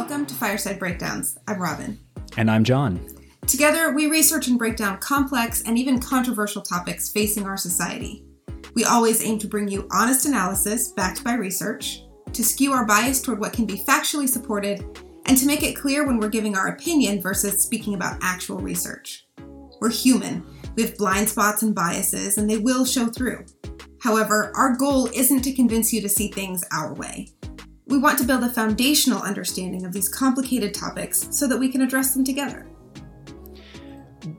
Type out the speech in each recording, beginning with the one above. Welcome to Fireside Breakdowns. I'm Robin. And I'm John. Together, we research and break down complex and even controversial topics facing our society. We always aim to bring you honest analysis backed by research, to skew our bias toward what can be factually supported, and to make it clear when we're giving our opinion versus speaking about actual research. We're human. We have blind spots and biases, and they will show through. However, our goal isn't to convince you to see things our way. We want to build a foundational understanding of these complicated topics so that we can address them together.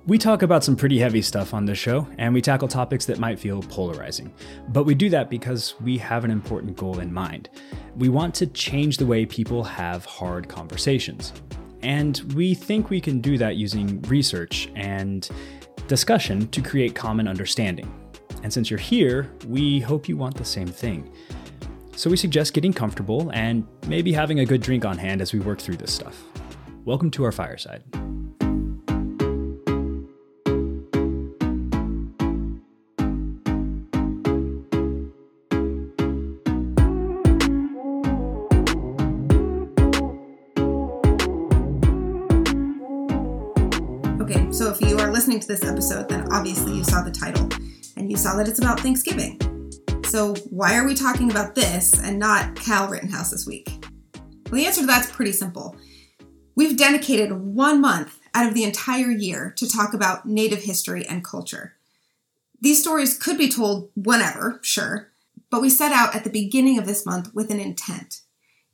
We talk about some pretty heavy stuff on this show, and we tackle topics that might feel polarizing. But we do that because we have an important goal in mind. We want to change the way people have hard conversations. And we think we can do that using research and discussion to create common understanding. And since you're here, we hope you want the same thing. So we suggest getting comfortable and maybe having a good drink on hand as we work through this stuff. Welcome to our fireside. Okay, so if you are listening to this episode, then obviously you saw the title and you saw that it's about Thanksgiving. So why are we talking about this and not Cal Rittenhouse this week? Well, the answer to that's pretty simple. We've dedicated 1 month out of the entire year to talk about Native history and culture. These stories could be told whenever, sure, but we set out at the beginning of this month with an intent.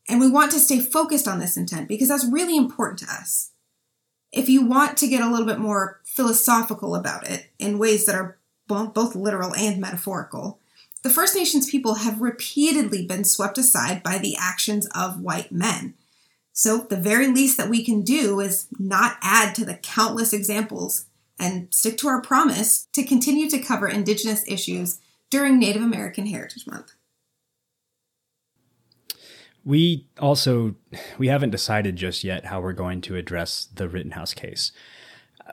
And we want to stay focused on this intent because that's really important to us. If you want to get a little bit more philosophical about it in ways that are both literal and metaphorical, the First Nations people have repeatedly been swept aside by the actions of white men. So the very least that we can do is not add to the countless examples and stick to our promise to continue to cover Indigenous issues during Native American Heritage Month. We haven't decided just yet how we're going to address the Rittenhouse case.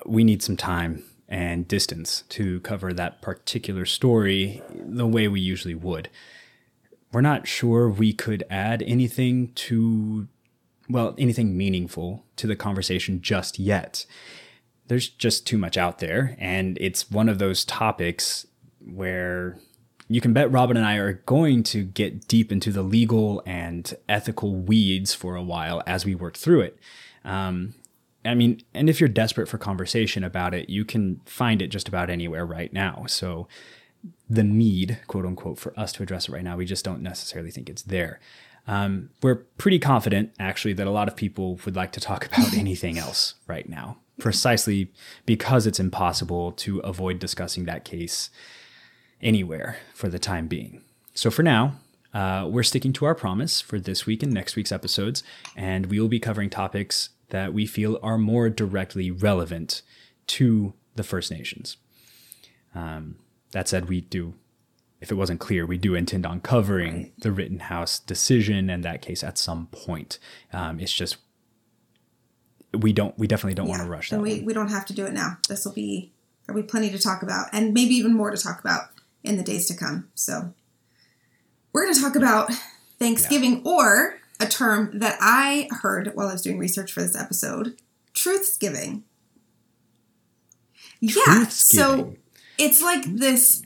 We need some time and distance to cover that particular story the way we usually would. We're not sure we could add anything meaningful to the conversation just yet. There's just too much out there, and it's one of those topics where you can bet Robin and I are going to get deep into the legal and ethical weeds for a while as we work through it. And if you're desperate for conversation about it, you can find it just about anywhere right now. So the need, quote unquote, for us to address it right now, we just don't necessarily think it's there. We're pretty confident, actually, that a lot of people would like to talk about anything else right now, precisely because it's impossible to avoid discussing that case anywhere for the time being. So for now, we're sticking to our promise for this week and next week's episodes, and we will be covering topics that we feel are more directly relevant to the First Nations. That said, we do, if it wasn't clear, we do intend on covering the Rittenhouse decision and that case at some point. It's just, we definitely don't want to rush that. We don't have to do it now. This will be, there'll be plenty to talk about and maybe even more to talk about in the days to come. So we're going to talk about Thanksgiving or a term that I heard while I was doing research for this episode, Truthsgiving. Yeah, so it's like this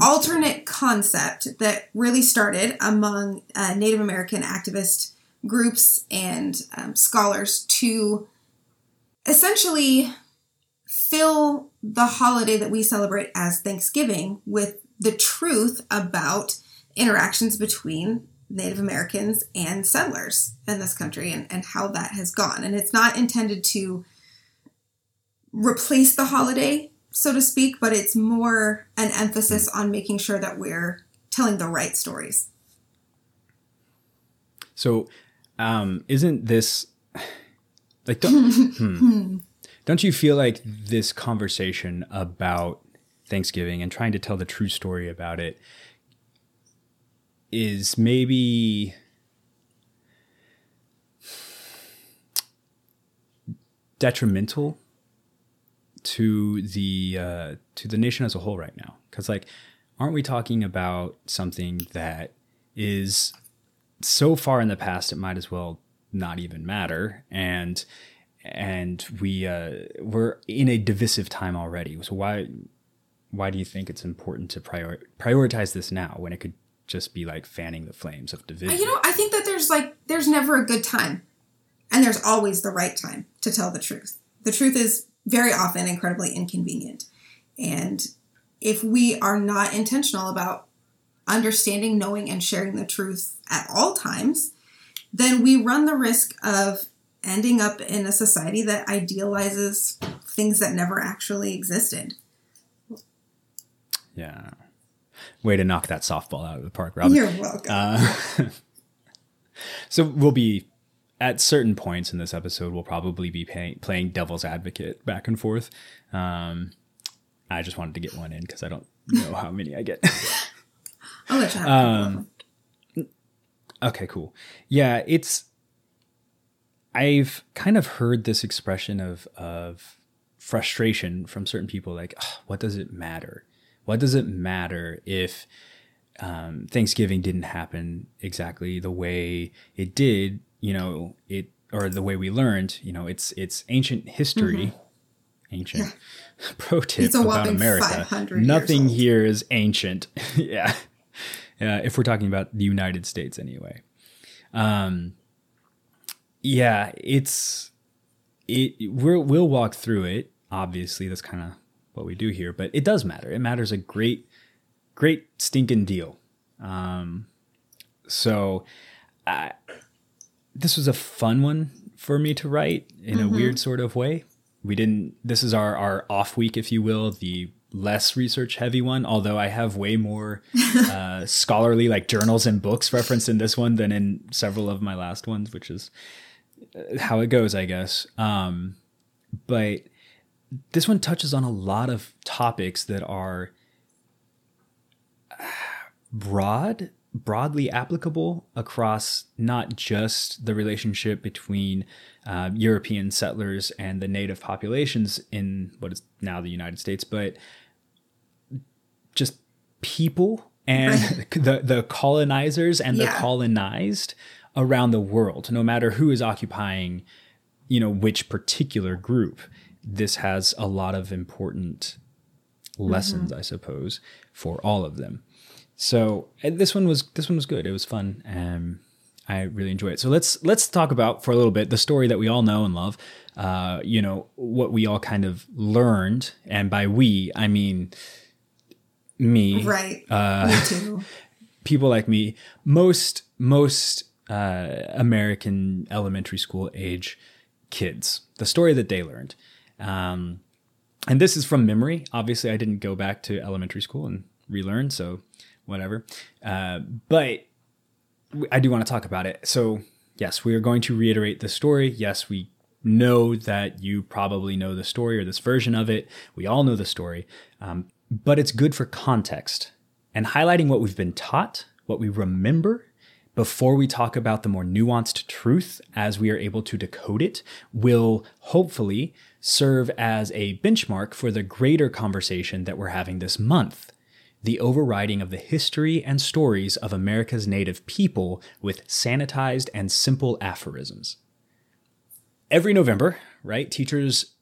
alternate concept that really started among Native American activist groups and scholars to essentially fill the holiday that we celebrate as Thanksgiving with the truth about interactions between Native Americans and settlers in this country and how that has gone. And it's not intended to replace the holiday, so to speak, but it's more an emphasis on making sure that we're telling the right stories. So isn't this like, don't you feel like this conversation about Thanksgiving and trying to tell the true story about it is maybe detrimental to the nation as a whole right now? Because, like, aren't we talking about something that is so far in the past it might as well not even matter. And we're in a divisive time already. So why do you think it's important to prioritize this now when it could just be like fanning the flames of division? I think that there's never a good time, and there's always the right time to tell the truth. The truth is very often incredibly inconvenient. And if we are not intentional about understanding, knowing, and sharing the truth at all times, then we run the risk of ending up in a society that idealizes things that never actually existed. Yeah. Way to knock that softball out of the park, Robin. You're welcome. So we'll be, at certain points in this episode, we'll probably be playing devil's advocate back and forth. I just wanted to get one in because I don't know how many I get. I'll let you have one. Okay, cool. Yeah, I've kind of heard this expression of frustration from certain people, like, oh, what does it matter? What does it matter if Thanksgiving didn't happen exactly the way it did, or the way we learned, it's ancient history, Pro tip it's a about America. Nothing here is ancient. Yeah. If we're talking about the United States anyway. We'll walk through it. Obviously, that's kind of what we do here, but it does matter. It matters a great stinking deal. So this was a fun one for me to write in a weird sort of way. This is our off week, if you will, the less research heavy one, although I have way more scholarly like journals and books referenced in this one than in several of my last ones, which is how it goes, I guess. But this one touches on a lot of topics that are broadly applicable across not just the relationship between European settlers and the native populations in what is now the United States, but just people and the colonizers and the colonized around the world, no matter who is occupying, which particular group. This has a lot of important lessons, I suppose, for all of them. So this one was good. It was fun. I really enjoyed it. So let's talk about for a little bit the story that we all know and love. What we all kind of learned, and by we I mean me, right? Me too. People like me, most American elementary school age kids. The story that they learned, and this is from memory. Obviously, I didn't go back to elementary school and relearn, so. Whatever. But I do want to talk about it. So yes, we are going to reiterate the story. Yes, we know that you probably know the story or this version of it. We all know the story, but it's good for context and highlighting what we've been taught, what we remember before we talk about the more nuanced truth as we are able to decode it will hopefully serve as a benchmark for the greater conversation that we're having this month. The overriding of the history and stories of America's native people with sanitized and simple aphorisms. Every November, right, teachers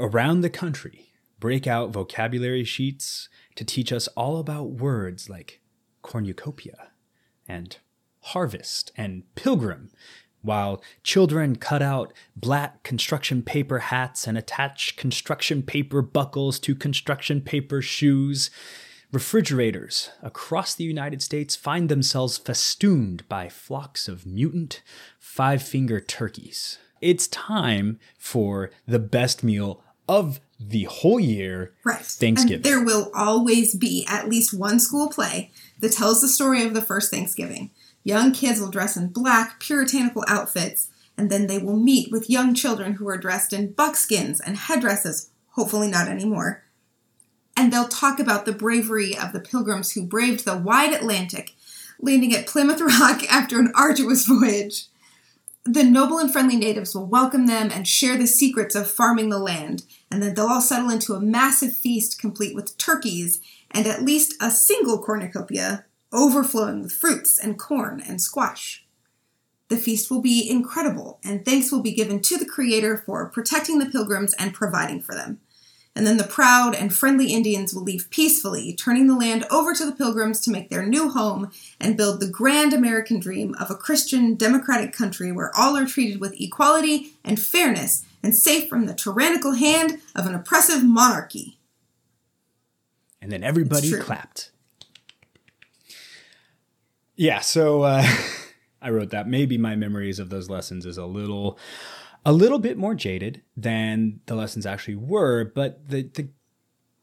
around the country break out vocabulary sheets to teach us all about words like cornucopia and harvest and pilgrim, while children cut out black construction paper hats and attach construction paper buckles to construction paper shoes. Refrigerators across the United States find themselves festooned by flocks of mutant five-finger turkeys. It's time for the best meal of the whole year, right? Thanksgiving. And there will always be at least one school play that tells the story of the first Thanksgiving. Young kids will dress in black, puritanical outfits, and then they will meet with young children who are dressed in buckskins and headdresses, hopefully not anymore. And they'll talk about the bravery of the pilgrims who braved the wide Atlantic, landing at Plymouth Rock after an arduous voyage. The noble and friendly natives will welcome them and share the secrets of farming the land. And then they'll all settle into a massive feast complete with turkeys and at least a single cornucopia overflowing with fruits and corn and squash. The feast will be incredible, and thanks will be given to the Creator for protecting the Pilgrims and providing for them. And then the proud and friendly Indians will leave peacefully, turning the land over to the Pilgrims to make their new home and build the grand American dream of a Christian, democratic country where all are treated with equality and fairness and safe from the tyrannical hand of an oppressive monarchy. And then everybody clapped. Yeah, so I wrote that. Maybe my memories of those lessons is a little bit more jaded than the lessons actually were, but the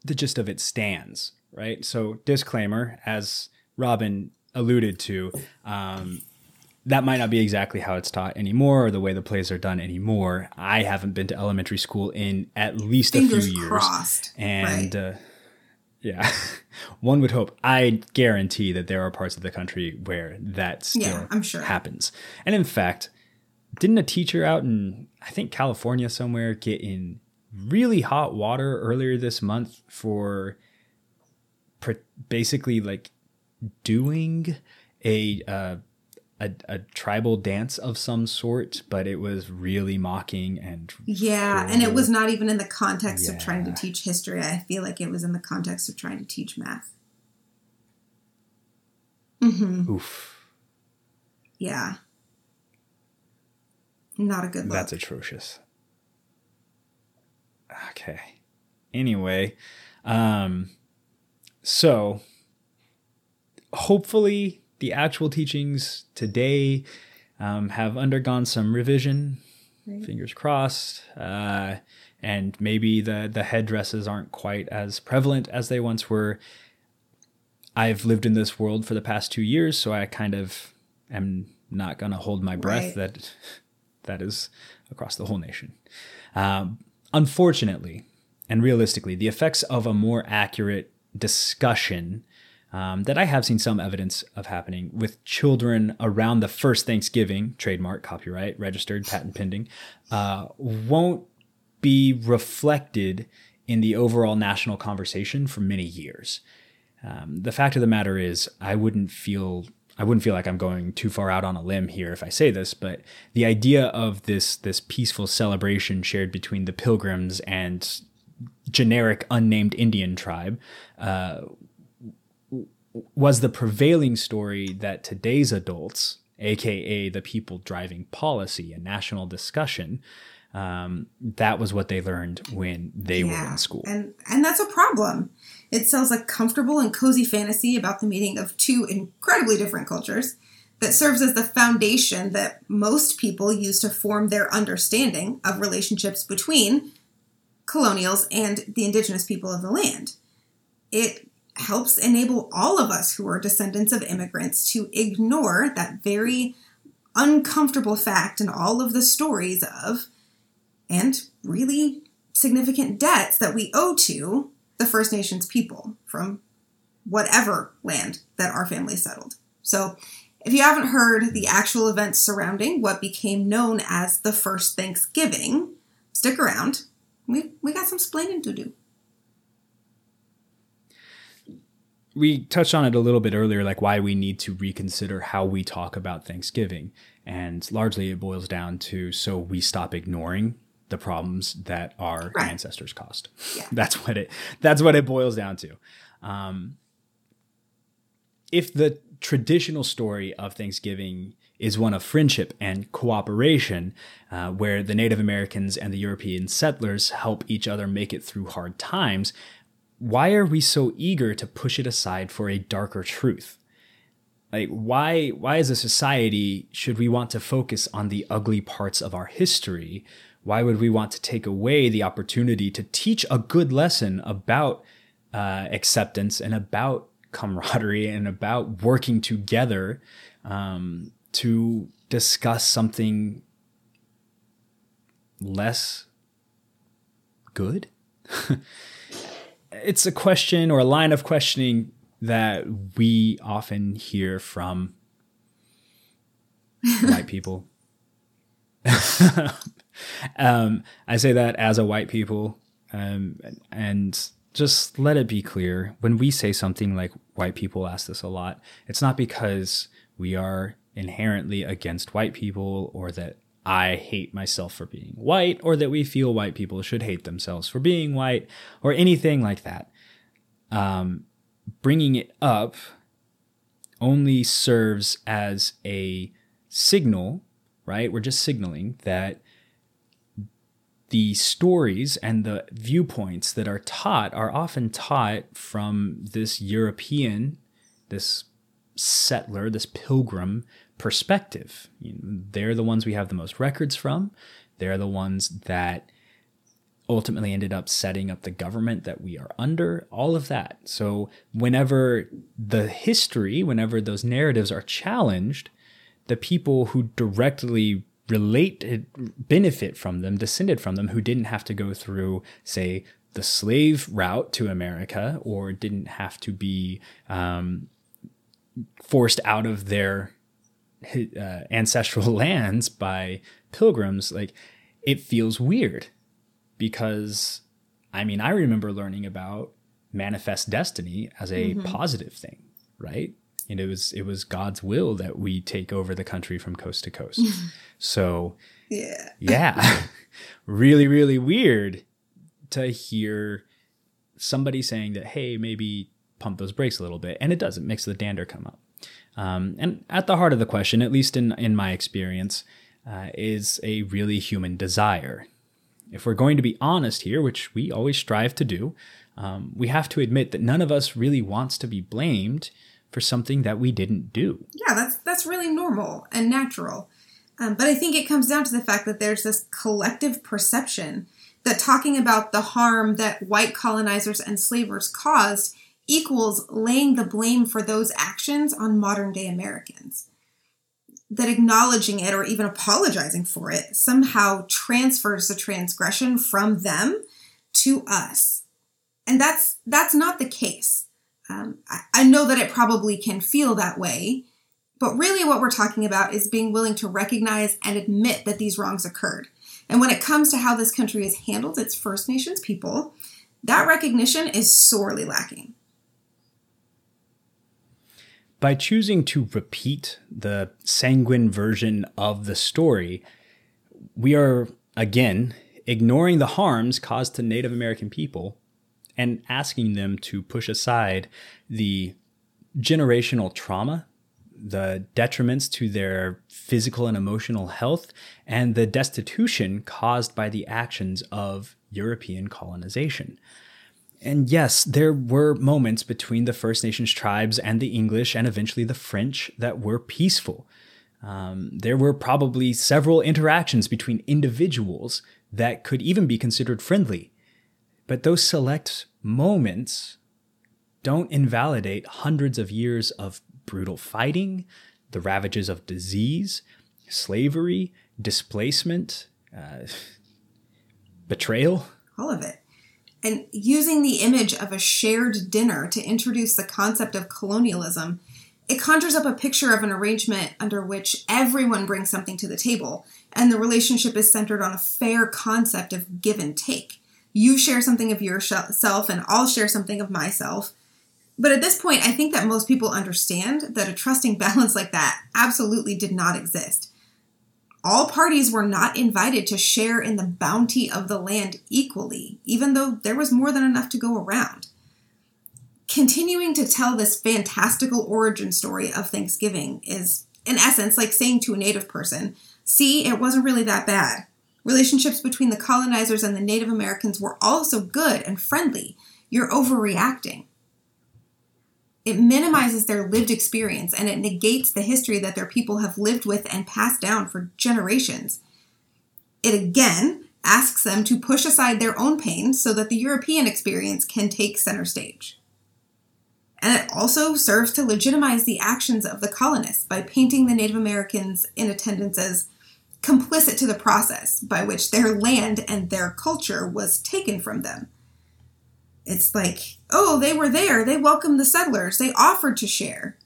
gist of it stands, right? So disclaimer, as Robin alluded to, that might not be exactly how it's taught anymore or the way the plays are done anymore. I haven't been to elementary school in at least a few years. Crossed, and right. Yeah, one would hope. I guarantee that there are parts of the country where that still happens. And in fact, didn't a teacher out in, I think, California somewhere get in really hot water earlier this month for basically like doing a tribal dance of some sort, but it was really mocking and... Yeah, and it was not even in the context of trying to teach history. I feel like it was in the context of trying to teach math. Mm-hmm. Oof. Yeah. Not a good look. That's atrocious. Okay. Anyway, so hopefully the actual teachings today have undergone some revision, right. Fingers crossed, and maybe the headdresses aren't quite as prevalent as they once were. I've lived in this world for the past 2 years, so I kind of am not going to hold my breath that is across the whole nation. Unfortunately, and realistically, the effects of a more accurate discussion that I have seen some evidence of happening with children around the first Thanksgiving, trademark, copyright, registered, patent pending, won't be reflected in the overall national conversation for many years. The fact of the matter is, I wouldn't feel like I'm going too far out on a limb here if I say this, but the idea of this peaceful celebration shared between the Pilgrims and generic unnamed Indian tribe was the prevailing story that today's adults, aka the people driving policy and national discussion, that was what they learned when they were in school. And that's a problem. It sells a comfortable and cozy fantasy about the meeting of two incredibly different cultures that serves as the foundation that most people use to form their understanding of relationships between colonials and the indigenous people of the land. It helps enable all of us who are descendants of immigrants to ignore that very uncomfortable fact and all of the stories of and really significant debts that we owe to the First Nations people from whatever land that our family settled. So if you haven't heard the actual events surrounding what became known as the First Thanksgiving, stick around. We got some splaining to do. We touched on it a little bit earlier, like why we need to reconsider how we talk about Thanksgiving. And largely it boils down to so we stop ignoring the problems that our ancestors caused. Yeah. That's what it boils down to. If the traditional story of Thanksgiving is one of friendship and cooperation, where the Native Americans and the European settlers help each other make it through hard times, why are we so eager to push it aside for a darker truth? Like, why as a society should we want to focus on the ugly parts of our history? Why would we want to take away the opportunity to teach a good lesson about acceptance and about camaraderie and about working together to discuss something less good? It's a question or a line of questioning that we often hear from white people. I say that as a white people, and just let it be clear, when we say something like white people ask this a lot, it's not because we are inherently against white people, or that I hate myself for being white, or that we feel white people should hate themselves for being white, or anything like that. Bringing it up only serves as a signal, right? We're just signaling that the stories and the viewpoints that are taught are often taught from this European, this settler, this pilgrim perspective. You know, they're the ones we have the most records from. They're the ones that ultimately ended up setting up the government that we are under, all of that. So whenever the history, whenever those narratives are challenged, the people who directly related, benefit from them, descended from them, who didn't have to go through, say, the slave route to America, or didn't have to be forced out of their ancestral lands by pilgrims, like, it feels weird. Because, I mean, I remember learning about manifest destiny as a positive thing, right? And it was God's will that we take over the country from coast to coast. So, yeah, really, really weird to hear somebody saying that, hey, maybe pump those brakes a little bit. And it does. It makes the dander come up. And at the heart of the question, at least in my experience, is a really human desire. If we're going to be honest here, which we always strive to do, we have to admit that none of us really wants to be blamed for something that we didn't do. Yeah, that's really normal and natural. But I think it comes down to the fact that there's this collective perception that talking about the harm that white colonizers and slavers caused equals laying the blame for those actions on modern-day Americans. That acknowledging it or even apologizing for it somehow transfers the transgression from them to us. And that's not the case. I know that it probably can feel that way, but really what we're talking about is being willing to recognize and admit that these wrongs occurred. And when it comes to how this country has handled its First Nations people, that recognition is sorely lacking. By choosing to repeat the sanguine version of the story, we are, again, ignoring the harms caused to Native American people and asking them to push aside the generational trauma, the detriments to their physical and emotional health, and the destitution caused by the actions of European colonization. And yes, there were moments between the First Nations tribes and the English and eventually the French that were peaceful. There were probably several interactions between individuals that could even be considered friendly. But those select moments don't invalidate hundreds of years of brutal fighting, the ravages of disease, slavery, displacement, betrayal. All of it. And using the image of a shared dinner to introduce the concept of colonialism, it conjures up a picture of an arrangement under which everyone brings something to the table, and the relationship is centered on a fair concept of give and take. You share something of yourself, and I'll share something of myself. But at this point, I think that most people understand that a trusting balance like that absolutely did not exist. All parties were not invited to share in the bounty of the land equally, even though there was more than enough to go around. Continuing to tell this fantastical origin story of Thanksgiving is, in essence, like saying to a Native person, see, it wasn't really that bad. Relationships between the colonizers and the Native Americans were also good and friendly. You're overreacting. It minimizes their lived experience, and it negates the history that their people have lived with and passed down for generations. It again asks them to push aside their own pain so that the European experience can take center stage. And it also serves to legitimize the actions of the colonists by painting the Native Americans in attendance as complicit to the process by which their land and their culture was taken from them. It's like, oh, they were there. They welcomed the settlers. They offered to share.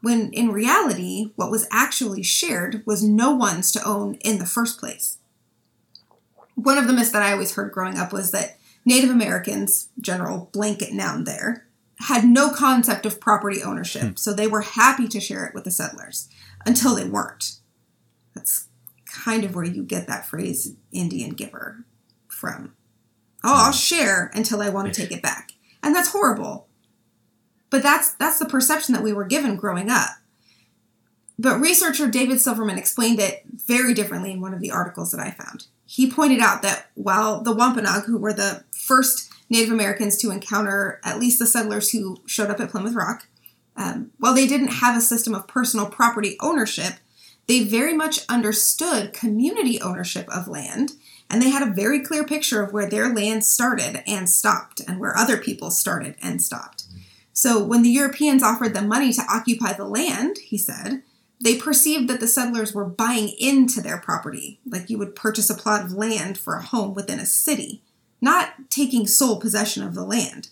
When in reality, what was actually shared was no one's to own in the first place. One of the myths that I always heard growing up was that Native Americans, general blanket noun there, had no concept of property ownership, so they were happy to share it with the settlers until they weren't. That's kind of where you get that phrase Indian giver from. Oh, I'll share until I want to take it back. And that's horrible. But that's the perception that we were given growing up. But researcher David Silverman explained it very differently in one of the articles that I found. He pointed out that while the Wampanoag, who were the first Native Americans to encounter at least the settlers who showed up at Plymouth Rock, while they didn't have a system of personal property ownership, they very much understood community ownership of land, and they had a very clear picture of where their land started and stopped and where other people started and stopped. So when the Europeans offered them money to occupy the land, he said, they perceived that the settlers were buying into their property, like you would purchase a plot of land for a home within a city, not taking sole possession of the land.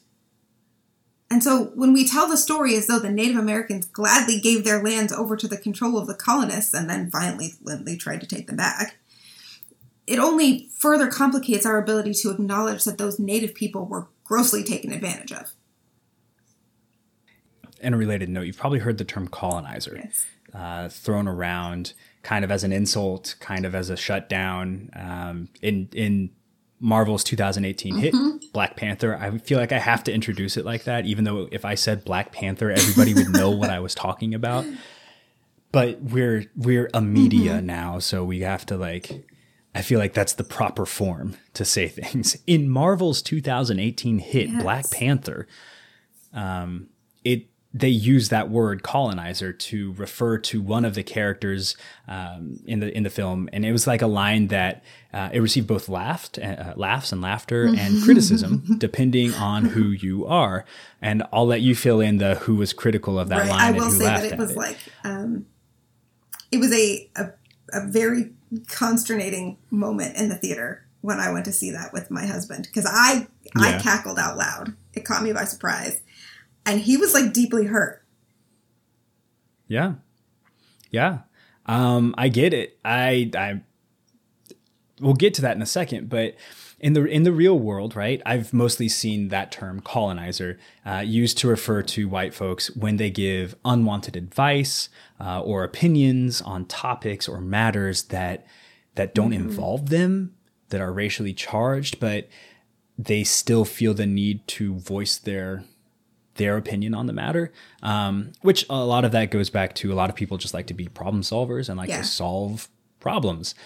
And so when we tell the story as though the Native Americans gladly gave their lands over to the control of the colonists and then violently tried to take them back, it only further complicates our ability to acknowledge that those Native people were grossly taken advantage of. In a related note, you've probably heard the term colonizer. Yes. Thrown around kind of as an insult, kind of as a shutdown. In Marvel's 2018 hit, Black Panther, I feel like I have to introduce it like that, even though if I said Black Panther, everybody would know what I was talking about. But we're a media now, so we have to I feel like that's the proper form to say things. In Marvel's 2018 hit, Black Panther, they use that word colonizer to refer to one of the characters in the film. And it was like a line that it received both laughs and laughter and criticism, depending on who you are. And I'll let you fill in the who was critical of that line and who laughed at it. I will say that it was it was a very consternating moment in the theater when I went to see that with my husband, because I cackled out loud. It caught me by surprise. And he was deeply hurt. Yeah. Yeah. I get it. I we'll get to that in a second, but in the real world, right? I've mostly seen that term colonizer used to refer to white folks when they give unwanted advice or opinions on topics or matters that don't involve them, that are racially charged, but they still feel the need to voice their opinion on the matter, which a lot of that goes back to a lot of people just like to be problem solvers and to solve problems.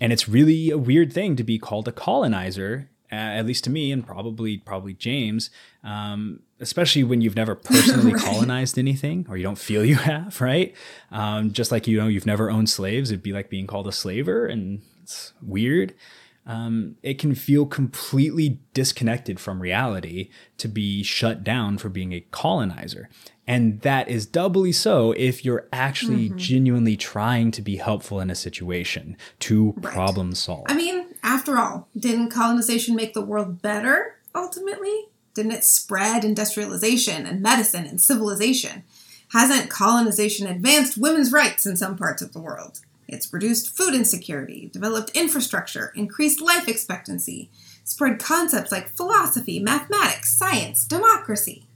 And it's really a weird thing to be called a colonizer, at least to me and probably James, especially when you've never personally colonized anything, or you don't feel you have, right? Just like, you've never owned slaves. It'd be like being called a slaver, and it's weird. It can feel completely disconnected from reality to be shut down for being a colonizer. And that is doubly so if you're actually genuinely trying to be helpful in a situation, to problem solve. I mean, after all, didn't colonization make the world better, ultimately? Didn't it spread industrialization and medicine and civilization? Hasn't colonization advanced women's rights in some parts of the world? It's reduced food insecurity, developed infrastructure, increased life expectancy, spread concepts like philosophy, mathematics, science, democracy.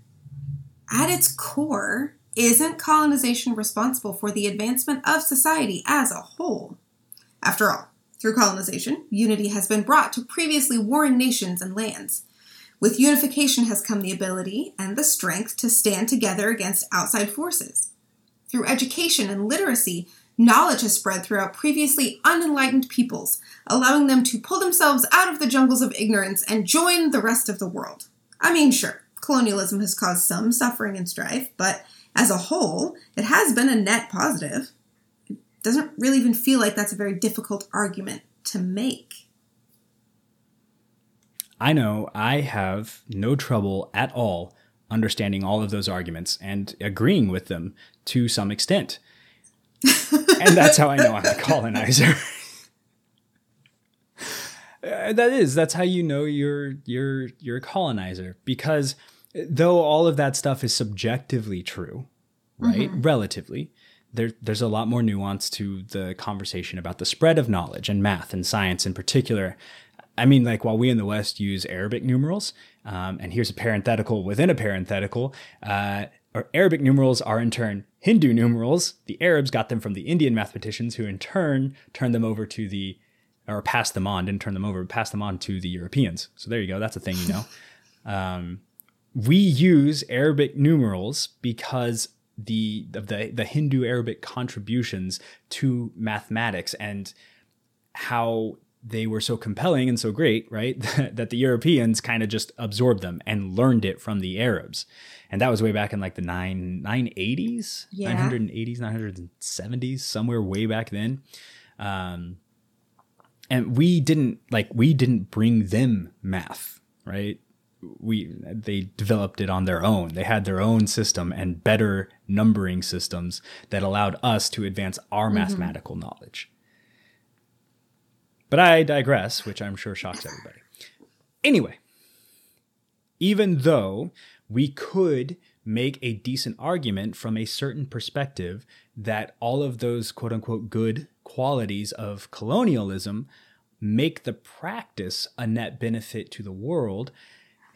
At its core, isn't colonization responsible for the advancement of society as a whole? After all, through colonization, unity has been brought to previously warring nations and lands. With unification has come the ability and the strength to stand together against outside forces. Through education and literacy, knowledge has spread throughout previously unenlightened peoples, allowing them to pull themselves out of the jungles of ignorance and join the rest of the world. I mean, sure, colonialism has caused some suffering and strife, but as a whole, it has been a net positive. It doesn't really even feel like that's a very difficult argument to make. I know I have no trouble at all understanding all of those arguments and agreeing with them to some extent. And that's how I know I'm a colonizer. That's how you know you're a colonizer, because though all of that stuff is subjectively true, right? Relatively, there's a lot more nuance to the conversation about the spread of knowledge and math and science in particular. I mean, like, while we in the West use Arabic numerals, and here's a parenthetical within a parenthetical, or Arabic numerals are in turn Hindu numerals. The Arabs got them from the Indian mathematicians, who in turn turned them over to the, or passed them on, didn't turn them over, passed them on to the Europeans. So there you go. That's a thing, you know. We use Arabic numerals because the Hindu Arabic contributions to mathematics and how they were so compelling and so great, right? That the Europeans kind of just absorbed them and learned it from the Arabs. And that was way back in like the 980s, yeah. 980s, 970s, somewhere way back then. And we didn't bring them math, right? They developed it on their own. They had their own system and better numbering systems that allowed us to advance our mathematical knowledge. But I digress, which I'm sure shocks everybody. Anyway, even though we could make a decent argument from a certain perspective that all of those quote unquote good qualities of colonialism make the practice a net benefit to the world,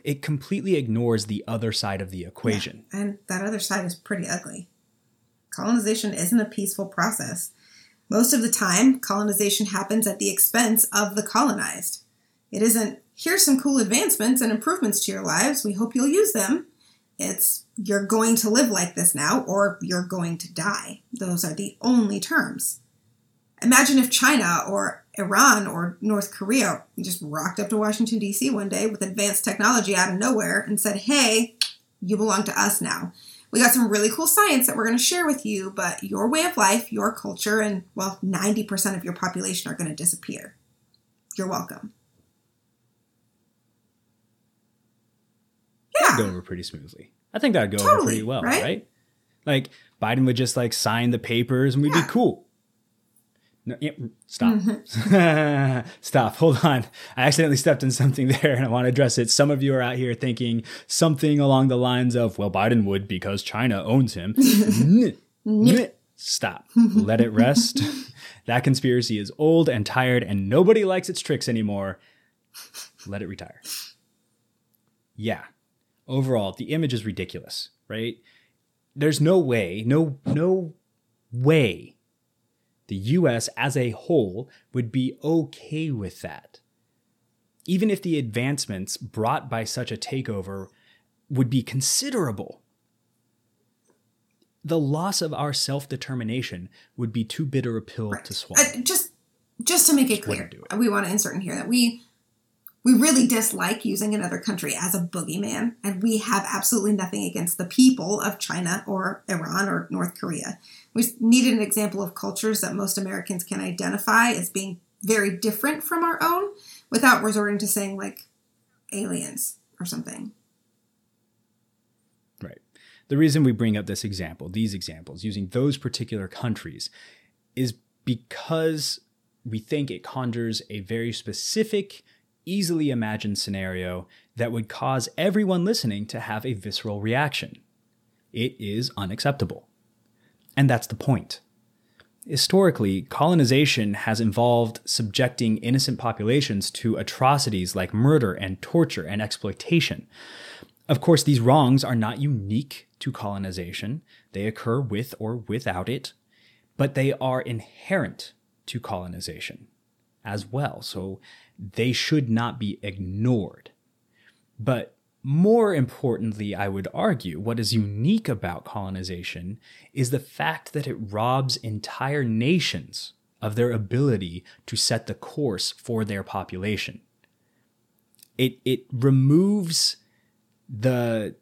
it completely ignores the other side of the equation. Yeah, and that other side is pretty ugly. Colonization isn't a peaceful process. Most of the time, colonization happens at the expense of the colonized. It isn't, here's some cool advancements and improvements to your lives. We hope you'll use them. It's, you're going to live like this now, or you're going to die. Those are the only terms. Imagine if China or Iran or North Korea just rocked up to Washington, D.C. one day with advanced technology out of nowhere and said, hey, you belong to us now. We got some really cool science that we're going to share with you, but your way of life, your culture, and, well, 90% of your population are going to disappear. You're welcome. Yeah. That would go over pretty smoothly. I think that would go over pretty well, right? Like, Biden would just, like, sign the papers and we'd be cool. No, yeah, stop. Stop. Hold on. I accidentally stepped in something there and I want to address it. Some of you are out here thinking something along the lines of, well, Biden would because China owns him. Stop. Let it rest. That conspiracy is old and tired and nobody likes its tricks anymore. Let it retire. Yeah. Overall, the image is ridiculous, right? There's no way, no way the U.S. as a whole would be okay with that. Even if the advancements brought by such a takeover would be considerable, the loss of our self-determination would be too bitter a pill to swallow. Just to make it clear, we want to insert in here that we really dislike using another country as a boogeyman, and we have absolutely nothing against the people of China or Iran or North Korea. We needed an example of cultures that most Americans can identify as being very different from our own without resorting to saying, like, aliens or something. Right. The reason we bring up this example, these examples, using those particular countries, is because we think it conjures a very specific, easily imagined scenario that would cause everyone listening to have a visceral reaction. It is unacceptable. And that's the point. Historically, colonization has involved subjecting innocent populations to atrocities like murder and torture and exploitation. Of course, these wrongs are not unique to colonization. They occur with or without it, but they are inherent to colonization as well. So they should not be ignored. But more importantly, I would argue, what is unique about colonization is the fact that it robs entire nations of their ability to set the course for their population. It removes the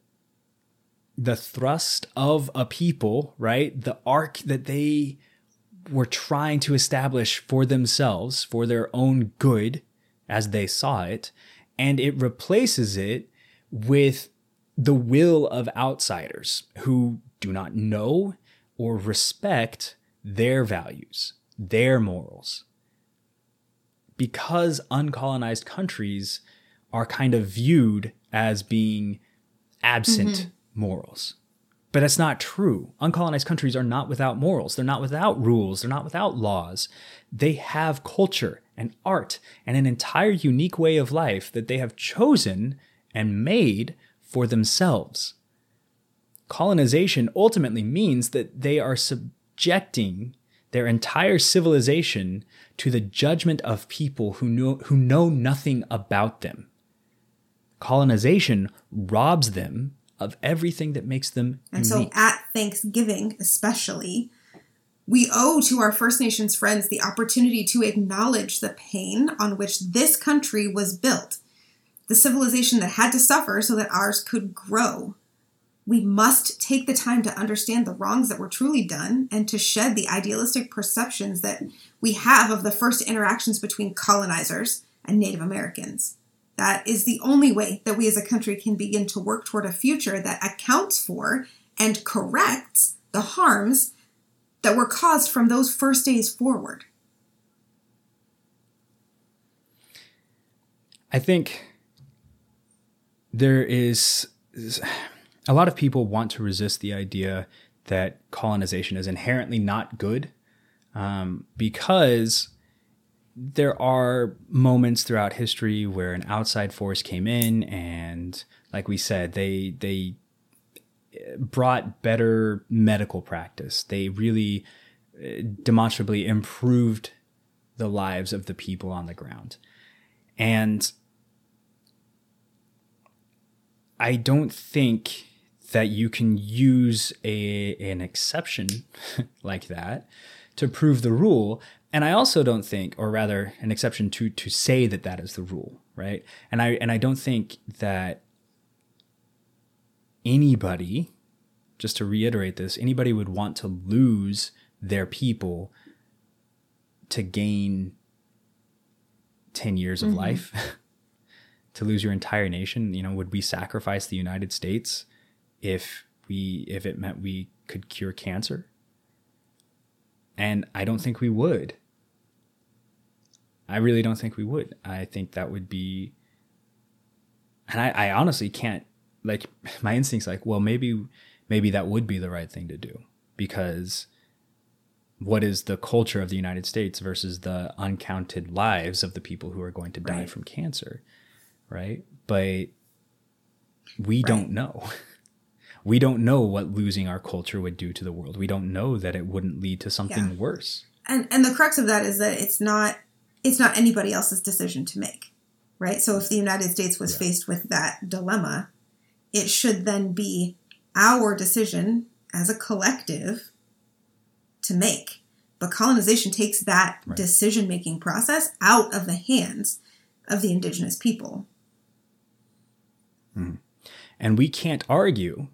thrust of a people, right? The arc that they were trying to establish for themselves, for their own good, as they saw it, and it replaces it with the will of outsiders who do not know or respect their values, their morals. Because uncolonized countries are kind of viewed as being absent morals. But that's not true. Uncolonized countries are not without morals. They're not without rules. They're not without laws. They have culture and art and an entire unique way of life that they have chosen and made for themselves. Colonization ultimately means that they are subjecting their entire civilization to the judgment of people who know nothing about them. Colonization robs them of everything that makes them unique. And so at Thanksgiving especially, we owe to our First Nations friends the opportunity to acknowledge the pain on which this country was built, the civilization that had to suffer so that ours could grow. We must take the time to understand the wrongs that were truly done and to shed the idealistic perceptions that we have of the first interactions between colonizers and Native Americans. That is the only way that we as a country can begin to work toward a future that accounts for and corrects the harms that were caused from those first days forward. I think there is... a lot of people want to resist the idea that colonization is inherently not good, because there are moments throughout history where an outside force came in and, like we said, they brought better medical practice. They really demonstrably improved the lives of the people on the ground. And I don't think that you can use an exception like that to prove the rule. And I also don't think, or rather an exception to say that that is the rule, right? And I don't think that anybody, just to reiterate this, anybody would want to lose their people to gain 10 years of life, to lose your entire nation. You know, would we sacrifice the United States if it meant we could cure cancer? And I don't think we would. I really don't think we would. I think that would be, and I honestly can't, like, my instinct's like, well, maybe that would be the right thing to do, because what is the culture of the United States versus the uncounted lives of the people who are going to die from cancer, right? But we don't know. We don't know what losing our culture would do to the world. We don't know that it wouldn't lead to something worse. And the crux of that is that it's not anybody else's decision to make, right? So if the United States was faced with that dilemma, it should then be our decision as a collective to make. But colonization takes that decision-making process out of the hands of the indigenous people. And we can't argue...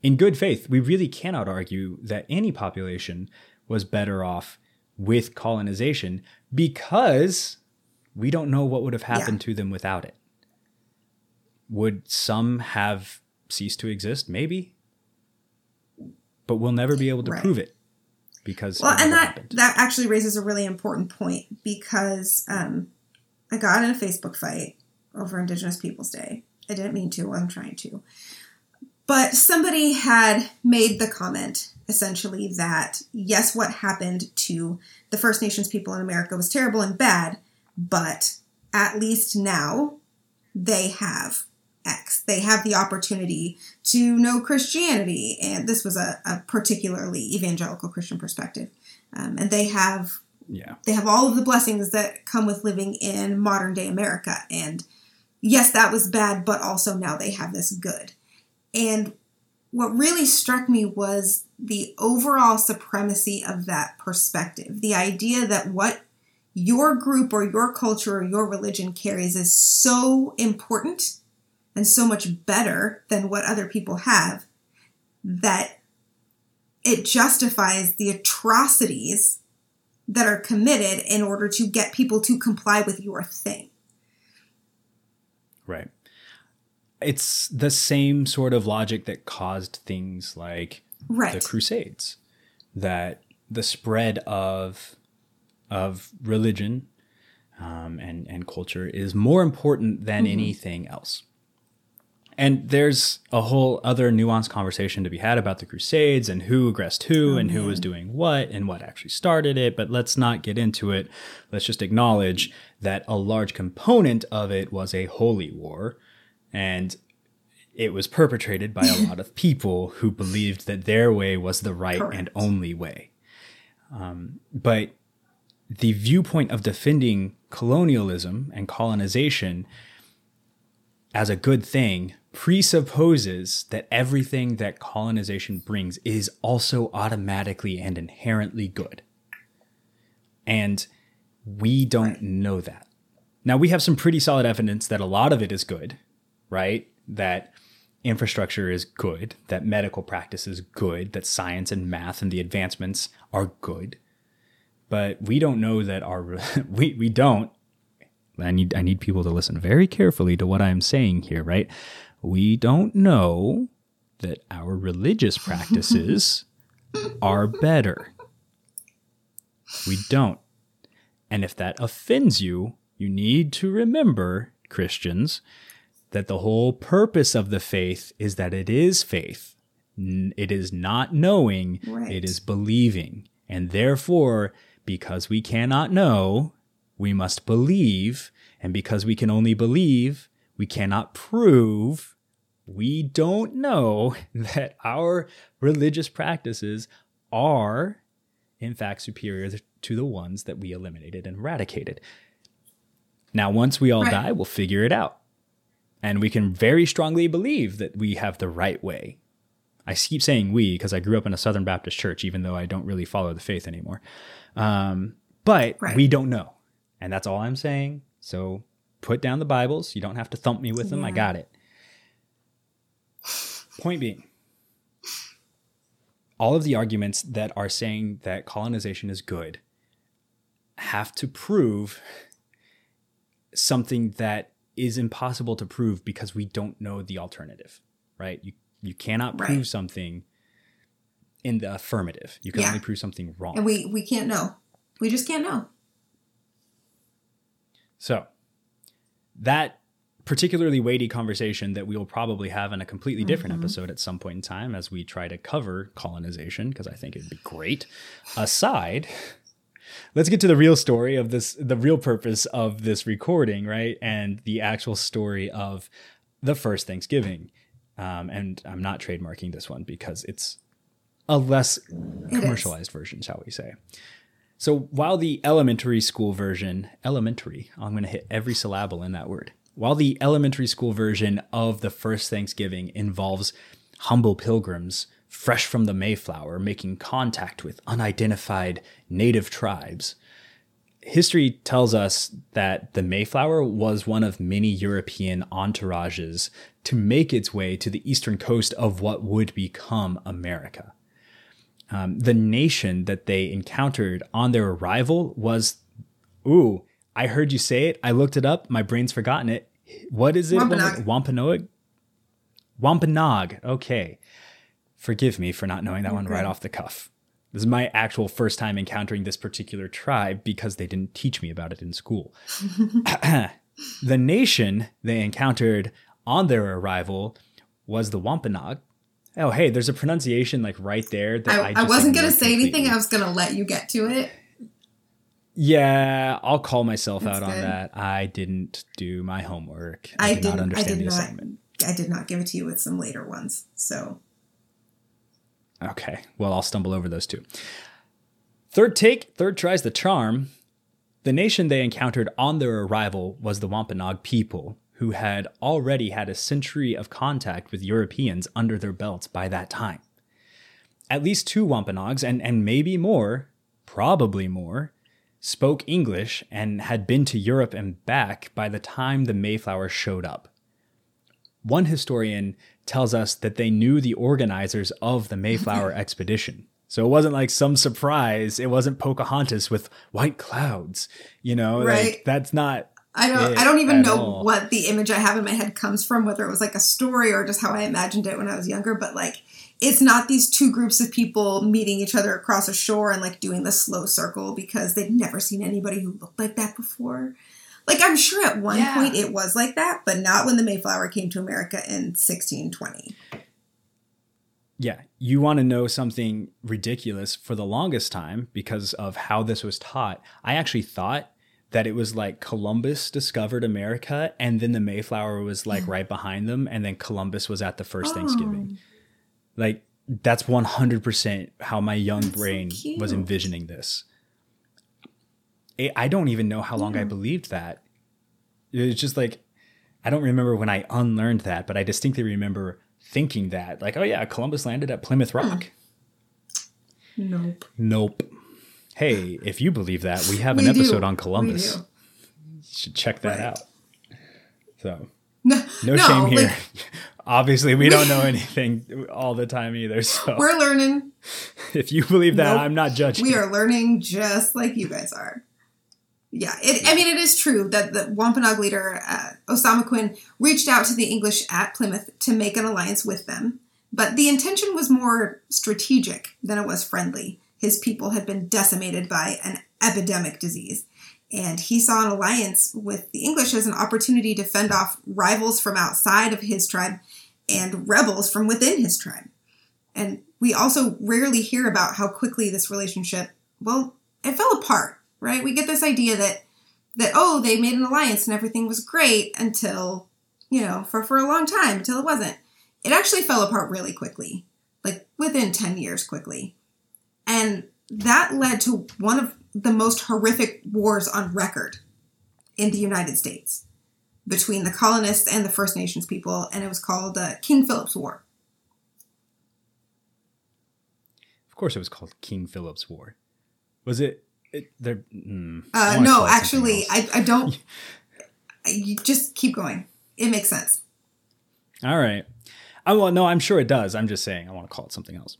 in good faith, we really cannot argue that any population was better off with colonization, because we don't know what would have happened to them without it. Would some have ceased to exist? Maybe. But we'll never be able to prove it, because... Well, and that actually raises a really important point, because I got in a Facebook fight over Indigenous Peoples Day. I didn't mean to. I'm trying to. But somebody had made the comment, essentially, that, yes, what happened to the First Nations people in America was terrible and bad, but at least now they have X. They have the opportunity to know Christianity, and this was a particularly evangelical Christian perspective. And they have all of the blessings that come with living in modern-day America. And, yes, that was bad, but also now they have this good. And what really struck me was the overall supremacy of that perspective. The idea that what your group or your culture or your religion carries is so important and so much better than what other people have that it justifies the atrocities that are committed in order to get people to comply with your thing. Right. It's the same sort of logic that caused things like the Crusades, that the spread of religion and culture is more important than anything else. And there's a whole other nuanced conversation to be had about the Crusades and who aggressed who and who was doing what and what actually started it. But let's not get into it. Let's just acknowledge that a large component of it was a holy war. And it was perpetrated by a lot of people who believed that their way was the right and only way. But the viewpoint of defending colonialism and colonization as a good thing presupposes that everything that colonization brings is also automatically and inherently good. And we don't know that. Now, we have some pretty solid evidence that a lot of it is good, right? That infrastructure is good, that medical practice is good, that science and math and the advancements are good. But we don't know that our we don't. I need people to listen very carefully to what I'm saying here, right? We don't know that our religious practices are better. We don't. And if that offends you, you need to remember, Christians, that the whole purpose of the faith is that it is faith. It is not knowing, right. It is believing. And therefore, because we cannot know, we must believe, and because we can only believe, we cannot prove. We don't know that our religious practices are, in fact, superior to the ones that we eliminated and eradicated. Now, once we all die, we'll figure it out. And we can very strongly believe that we have the right way. I keep saying we because I grew up in a Southern Baptist church, even though I don't really follow the faith anymore. But we don't know. And that's all I'm saying. So put down the Bibles. You don't have to thump me with them. I got it. Point being, all of the arguments that are saying that colonization is good have to prove something that is impossible to prove because we don't know the alternative, right? You cannot prove something in the affirmative. You can only prove something wrong. And we can't know. We just can't know. So that particularly weighty conversation that we will probably have in a completely different episode at some point in time as we try to cover colonization, because I think it'd be great. Aside, let's get to the real story of this, the real purpose of this recording, right? And the actual story of the first Thanksgiving. And I'm not trademarking this one because it's a less commercialized version, shall we say. So while the elementary school version, I'm going to hit every syllable in that word. While the elementary school version of the first Thanksgiving involves humble pilgrims fresh from the Mayflower making contact with unidentified native tribes, history tells us that the Mayflower was one of many European entourages to make its way to the eastern coast of what would become America. The nation that they encountered on their arrival was, ooh, I heard you say it. I looked it up. My brain's forgotten it. What is it? Wampanoag. Okay. Forgive me for not knowing that one right off the cuff. This is my actual first time encountering this particular tribe because they didn't teach me about it in school. The nation they encountered on their arrival was the Wampanoag. Oh, hey, there's a pronunciation like right there that I wasn't going to say anything. I was going to let you get to it. Yeah, I'll call myself out on that. I didn't do my homework. I did not understand the assignment. I did not give it to you with some later ones. So. Okay, well, I'll stumble over those two. Third tries the charm. The nation they encountered on their arrival was the Wampanoag people, who had already had a century of contact with Europeans under their belts by that time. At least two Wampanoags, and maybe more, probably more, spoke English and had been to Europe and back by the time the Mayflower showed up. One historian tells us that they knew the organizers of the Mayflower expedition. So it wasn't like some surprise. It wasn't Pocahontas with white clouds. You know, like, that's not... I don't even know what the image I have in my head comes from, whether it was like a story or just how I imagined it when I was younger. But like, it's not these two groups of people meeting each other across a shore and like doing the slow circle because they've never seen anybody who looked like that before. Like, I'm sure at one point it was like that, but not when the Mayflower came to America in 1620. Yeah. You want to know something ridiculous? For the longest time, because of how this was taught, I actually thought that it was like Columbus discovered America and then the Mayflower was like right behind them. And then Columbus was at the first Thanksgiving. Like, that's 100% how my young brain was envisioning this. I don't even know how long I believed that. It's just like, I don't remember when I unlearned that, but I distinctly remember thinking that, like, oh yeah, Columbus landed at Plymouth Rock. Nope. Hey, if you believe that, we have an episode on Columbus. You should check that out. So, no shame here. Like, obviously, we don't know anything all the time either. So we're learning. If you believe that, I'm not judging. We are learning just like you guys are. Yeah, I mean, it is true that the Wampanoag leader, Ousamequin, reached out to the English at Plymouth to make an alliance with them. But the intention was more strategic than it was friendly. His people had been decimated by an epidemic disease, and he saw an alliance with the English as an opportunity to fend off rivals from outside of his tribe and rebels from within his tribe. And we also rarely hear about how quickly this relationship, it fell apart, right? We get this idea that they made an alliance and everything was great until, for a long time, until it wasn't. It actually fell apart really quickly, like within 10 years quickly. And that led to one of the most horrific wars on record in the United States between the colonists and the First Nations people, and it was called King Philip's War. Of course it was called King Philip's War. Was it? No, actually, I don't. You just keep going. It makes sense. All right. I'm sure it does. I'm just saying I want to call it something else.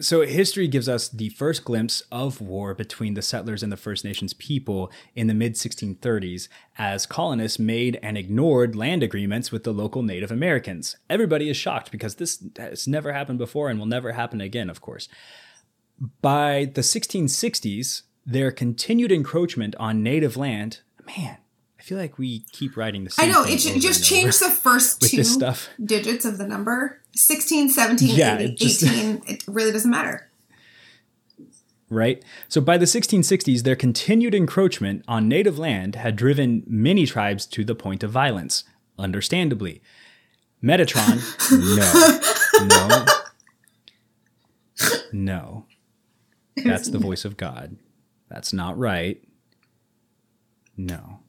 So history gives us the first glimpse of war between the settlers and the First Nations people in the mid-1630s as colonists made and ignored land agreements with the local Native Americans. Everybody is shocked because this has never happened before and will never happen again, of course. By the 1660s, their continued encroachment on Native land... Man, I feel like we keep writing the same thing. I know, it just changed the first two digits of the number. 16, 17, 18, it really doesn't matter. Right? So by the 1660s, their continued encroachment on native land had driven many tribes to the point of violence, understandably. Metatron, no. That's the voice of God. That's not right. No.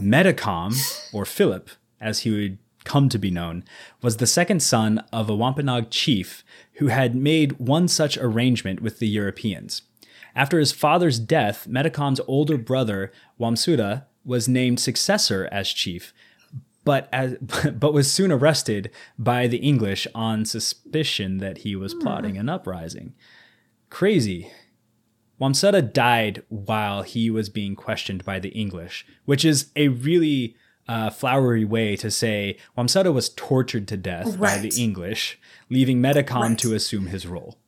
Metacom, or Philip, as he would come to be known, was the second son of a Wampanoag chief who had made one such arrangement with the Europeans. After his father's death, Metacom's older brother, Wamsutta, was named successor as chief, but was soon arrested by the English on suspicion that he was plotting an uprising. Crazy. Wamsutta died while he was being questioned by the English, which is a really... flowery way to say Wamsutta was tortured to death by the English, leaving Metacom to assume his role.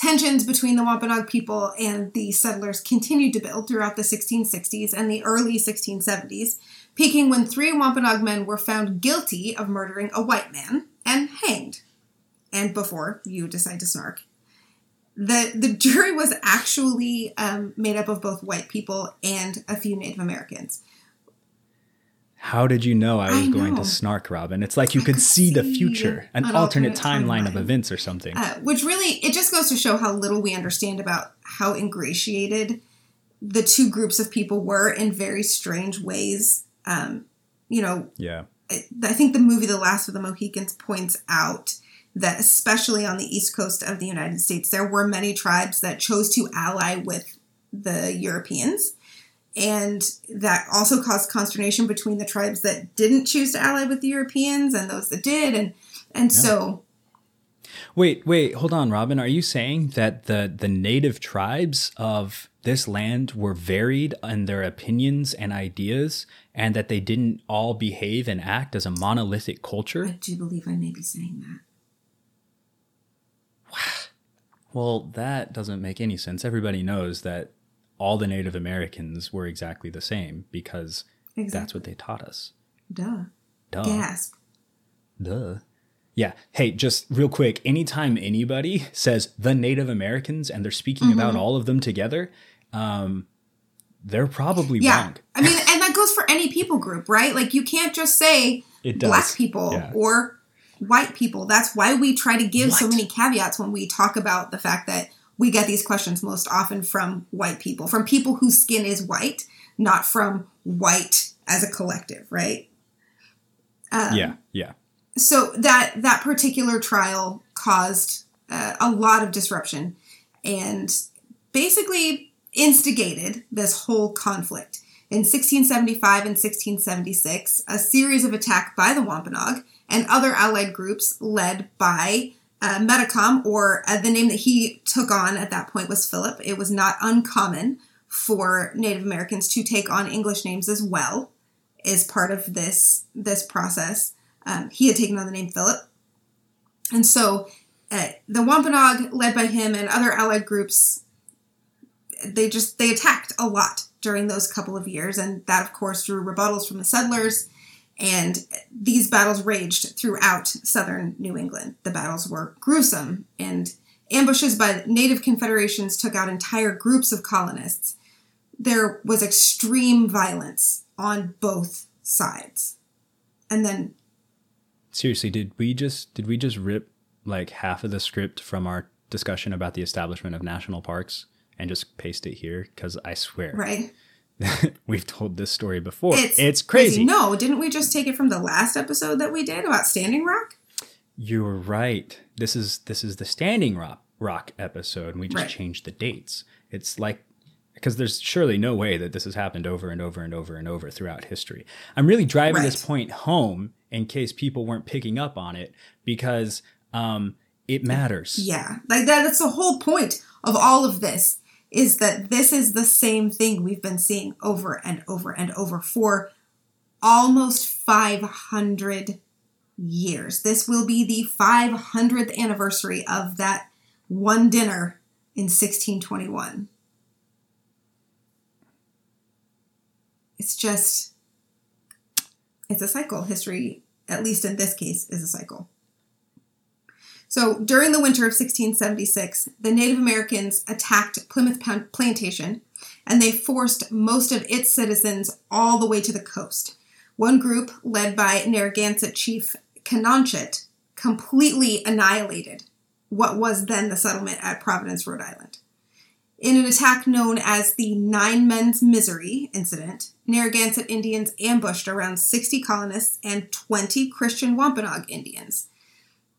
Tensions between the Wampanoag people and the settlers continued to build throughout the 1660s and the early 1670s, peaking when 3 Wampanoag men were found guilty of murdering a white man and hanged. And before you decide to snark, the jury was actually made up of both white people and a few Native Americans. How did you know I was going to snark, Robin? It's like you could see the future, an alternate timeline of events or something. Which really, it just goes to show how little we understand about how ingratiated the two groups of people were in very strange ways. I think the movie The Last of the Mohegans points out that especially on the east coast of the United States, there were many tribes that chose to ally with the Europeans. And that also caused consternation between the tribes that didn't choose to ally with the Europeans and those that did. And so... Wait, hold on, Robin. Are you saying that the native tribes of this land were varied in their opinions and ideas and that they didn't all behave and act as a monolithic culture? I do believe I may be saying that. Well, that doesn't make any sense. Everybody knows that all the Native Americans were exactly the same because that's what they taught us. Duh. Gasp. Duh. Yeah. Hey, just real quick, anytime anybody says the Native Americans and they're speaking about all of them together, they're probably wrong. I mean, and that goes for any people group, right? Like you can't just say black people or white people. That's why we try to give so many caveats when we talk about the fact that we get these questions most often from white people, from people whose skin is white, not from white as a collective, right? So that particular trial caused a lot of disruption and basically instigated this whole conflict. In 1675 and 1676, a series of attacks by the Wampanoag and other allied groups led by Metacom, or the name that he took on at that point was Philip. It was not uncommon for Native Americans to take on English names as well as part of this process. He had taken on the name Philip. And so the Wampanoag, led by him and other allied groups, they attacked a lot during those couple of years. And that, of course, drew rebuttals from the settlers. And these battles raged throughout southern New England. The battles were gruesome, and ambushes by Native confederations took out entire groups of colonists. There was extreme violence on both sides. And then... Seriously, did we just rip like half of the script from our discussion about the establishment of national parks and just paste it here? Because I swear... Right. We've told this story before. It's crazy. No, didn't we just take it from the last episode that we did about Standing Rock? You're right. This is the Standing Rock episode, and we just changed the dates. It's like, because there's surely no way that this has happened over and over and over and over throughout history. I'm really driving this point home in case people weren't picking up on it, because it matters. Yeah, like that's the whole point of all of this. Is that this is the same thing we've been seeing over and over and over for almost 500 years. This will be the 500th anniversary of that one dinner in 1621. It's just, it's a cycle. History, at least in this case, is a cycle. So during the winter of 1676, the Native Americans attacked Plymouth Plantation, and they forced most of its citizens all the way to the coast. One group, led by Narragansett chief Canonchet, completely annihilated what was then the settlement at Providence, Rhode Island. In an attack known as the 9 Men's Misery incident, Narragansett Indians ambushed around 60 colonists and 20 Christian Wampanoag Indians.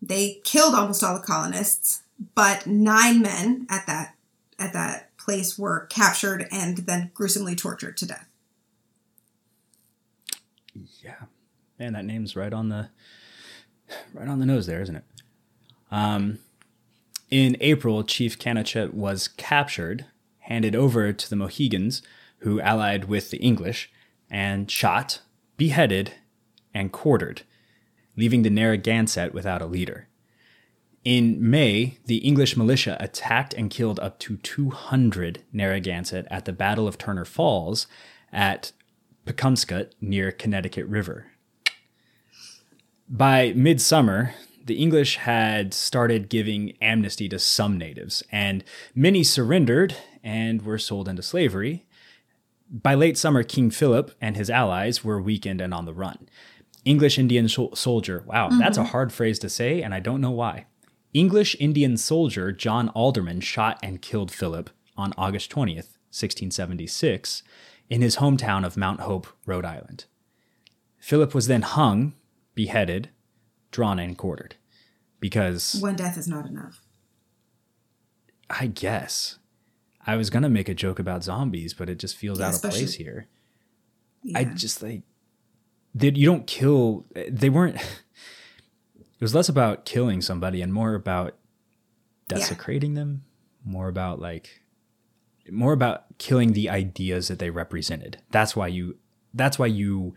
They killed almost all the colonists, but 9 men at that place were captured and then gruesomely tortured to death. Yeah. Man, that name's right on the nose there, isn't it? In April, Chief Canonchet was captured, handed over to the Mohegans, who allied with the English, and shot, beheaded, and quartered, leaving the Narragansett without a leader. In May, the English militia attacked and killed up to 200 Narragansett at the Battle of Turner Falls at Pecumscut near Connecticut River. By midsummer, the English had started giving amnesty to some natives, and many surrendered and were sold into slavery. By late summer, King Philip and his allies were weakened and on the run. English Indian soldier. Wow, that's a hard phrase to say, and I don't know why. English Indian soldier John Alderman shot and killed Philip on August 20th, 1676, in his hometown of Mount Hope, Rhode Island. Philip was then hung, beheaded, drawn, and quartered. Because... one death is not enough. I guess. I was going to make a joke about zombies, but it just feels out of place here. Yeah. I just like... you don't kill, they weren't, it was less about killing somebody and more about desecrating them, more about killing the ideas that they represented. That's why you